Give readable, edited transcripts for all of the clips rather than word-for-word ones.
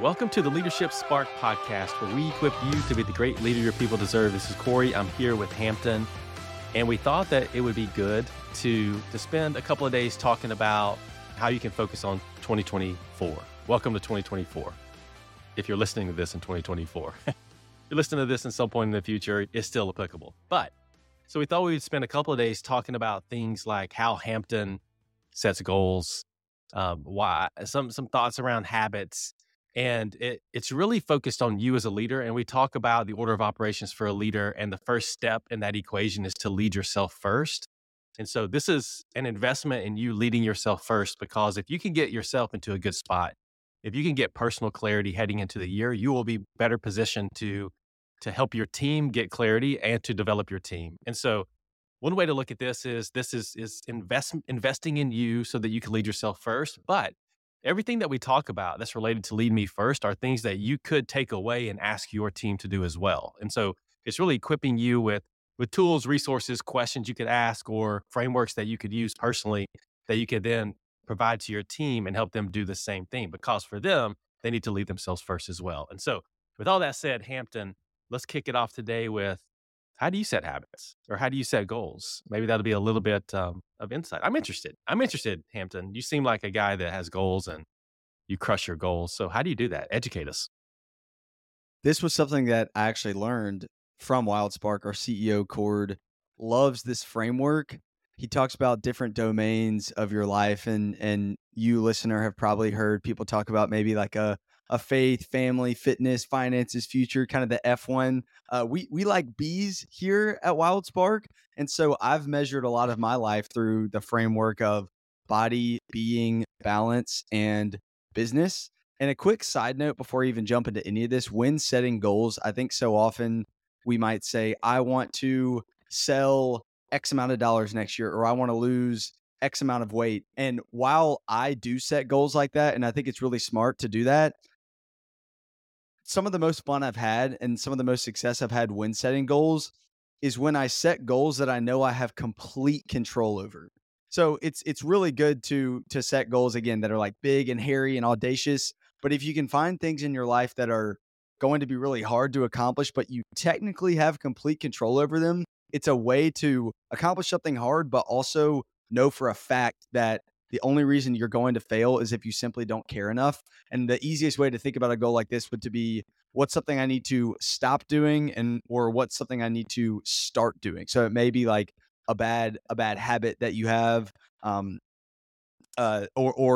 Welcome to the Leadership Spark Podcast, where we equip you to be the great leader your people deserve. This is Corey. I'm here with Hampton, and we thought that it would be good to spend a couple of days talking about how you can focus on 2024. Welcome to 2024. If you're listening to this in 2024, you're listening to this at some point in the future, it's still applicable. But so we thought we would spend a couple of days talking about things like how Hampton sets goals, why some thoughts around habits. And it's really focused on you as a leader. And we talk about the order of operations for a leader. And the first step in that equation is to lead yourself first. And so this is an investment in you leading yourself first, because if you can get yourself into a good spot, if you can get personal clarity heading into the year, you will be better positioned to help your team get clarity and to develop your team. And so one way to look at this is investing in you so that you can lead yourself first. But everything that we talk about that's related to lead me first are things that you could take away and ask your team to do as well. And so it's really equipping you with tools, resources, questions you could ask, or frameworks that you could use personally that you could then provide to your team and help them do the same thing, because for them, they need to lead themselves first as well. And so with all that said, Hampton, let's kick it off today with, how do you set habits, or how do you set goals? Maybe that'll be a little bit of insight. I'm interested, Hampton. You seem like a guy that has goals and you crush your goals. So how do you do that? Educate us. This was something that I actually learned from WildSpark. Our CEO, Cord, loves this framework. He talks about different domains of your life. And you, listener, have probably heard people talk about maybe like a faith, family, fitness, finances, future, kind of the F1. We like B's here at WildSpark. And so I've measured a lot of my life through the framework of body, being, balance, and business. And a quick side note before I even jump into any of this, when setting goals, I think so often we might say, I want to sell X amount of dollars next year, or I want to lose X amount of weight. And while I do set goals like that, and I think it's really smart to do that, some of the most fun I've had and some of the most success I've had when setting goals is when I set goals that I know I have complete control over. So it's really good to set goals, again, that are like big and hairy and audacious. But if you can find things in your life that are going to be really hard to accomplish, but you technically have complete control over them, it's a way to accomplish something hard, but also know for a fact that the only reason you're going to fail is if you simply don't care enough. And the easiest way to think about a goal like this would to be, what's something I need to stop doing, or what's something I need to start doing? So it may be like a bad habit that you have, or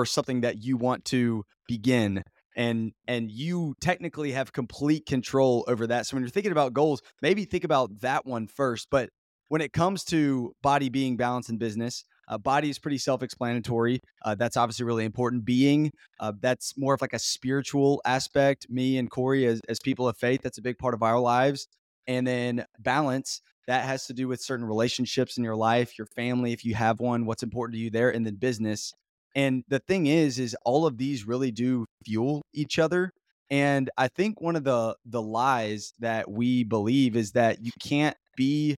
something that you want to begin, and you technically have complete control over that. So when you're thinking about goals, maybe think about that one first. But when it comes to body, being, balance, and business, body is pretty self-explanatory. That's obviously really important. Being, that's more of like a spiritual aspect. Me and Corey, as people of faith, that's a big part of our lives. And then balance, that has to do with certain relationships in your life, your family, if you have one, what's important to you there, and then business. And the thing is all of these really do fuel each other. And I think one of the lies that we believe is that you can't be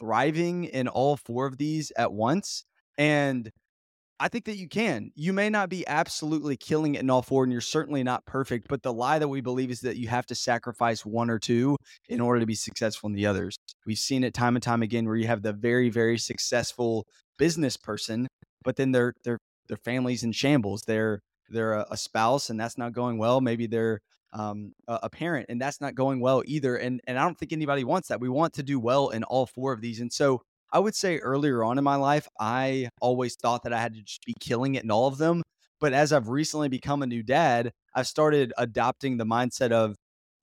thriving in all four of these at once. And I think that you can. You may not be absolutely killing it in all four, and you're certainly not perfect, but the lie that we believe is that you have to sacrifice one or two in order to be successful in the others. We've seen it time and time again where you have the very, very successful business person, but then their family's in shambles. They're a spouse, and that's not going well. Maybe they're a parent, and that's not going well either. And I don't think anybody wants that. We want to do well in all four of these. And so I would say earlier on in my life, I always thought that I had to just be killing it in all of them. But as I've recently become a new dad, I've started adopting the mindset of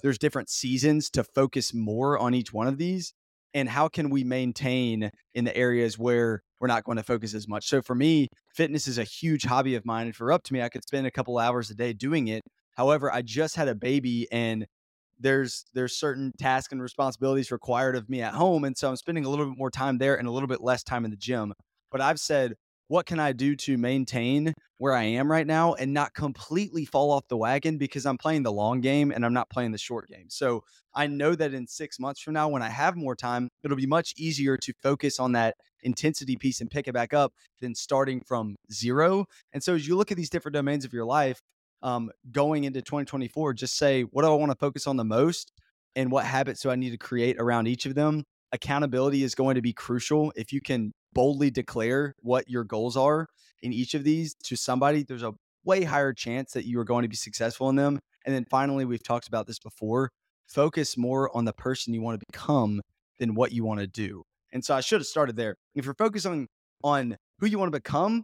there's different seasons to focus more on each one of these. And how can we maintain in the areas where we're not going to focus as much? So for me, fitness is a huge hobby of mine. If it were up to me, I could spend a couple hours a day doing it. However, I just had a baby, and there's certain tasks and responsibilities required of me at home. And so I'm spending a little bit more time there and a little bit less time in the gym. But I've said, what can I do to maintain where I am right now and not completely fall off the wagon, because I'm playing the long game and I'm not playing the short game. So I know that in 6 months from now, when I have more time, it'll be much easier to focus on that intensity piece and pick it back up than starting from zero. And so as you look at these different domains of your life, going into 2024, just say, what do I want to focus on the most and what habits do I need to create around each of them? Accountability is going to be crucial. If you can boldly declare what your goals are in each of these to somebody, there's a way higher chance that you are going to be successful in them. And then finally, we've talked about this before, focus more on the person you want to become than what you want to do. And so I should have started there. If you're focused on who you want to become,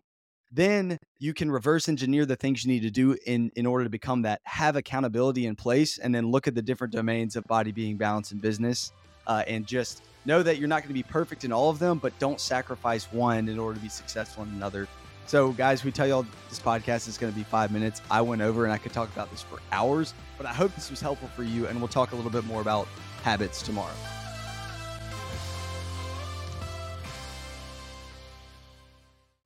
then you can reverse engineer the things you need to do in order to become that. Have accountability in place, and then look at the different domains of body, being, balance, and business. And just know that you're not going to be perfect in all of them, but don't sacrifice one in order to be successful in another. So guys, we tell y'all this podcast is going to be 5 minutes. I went over and I could talk about this for hours, but I hope this was helpful for you. And we'll talk a little bit more about habits tomorrow.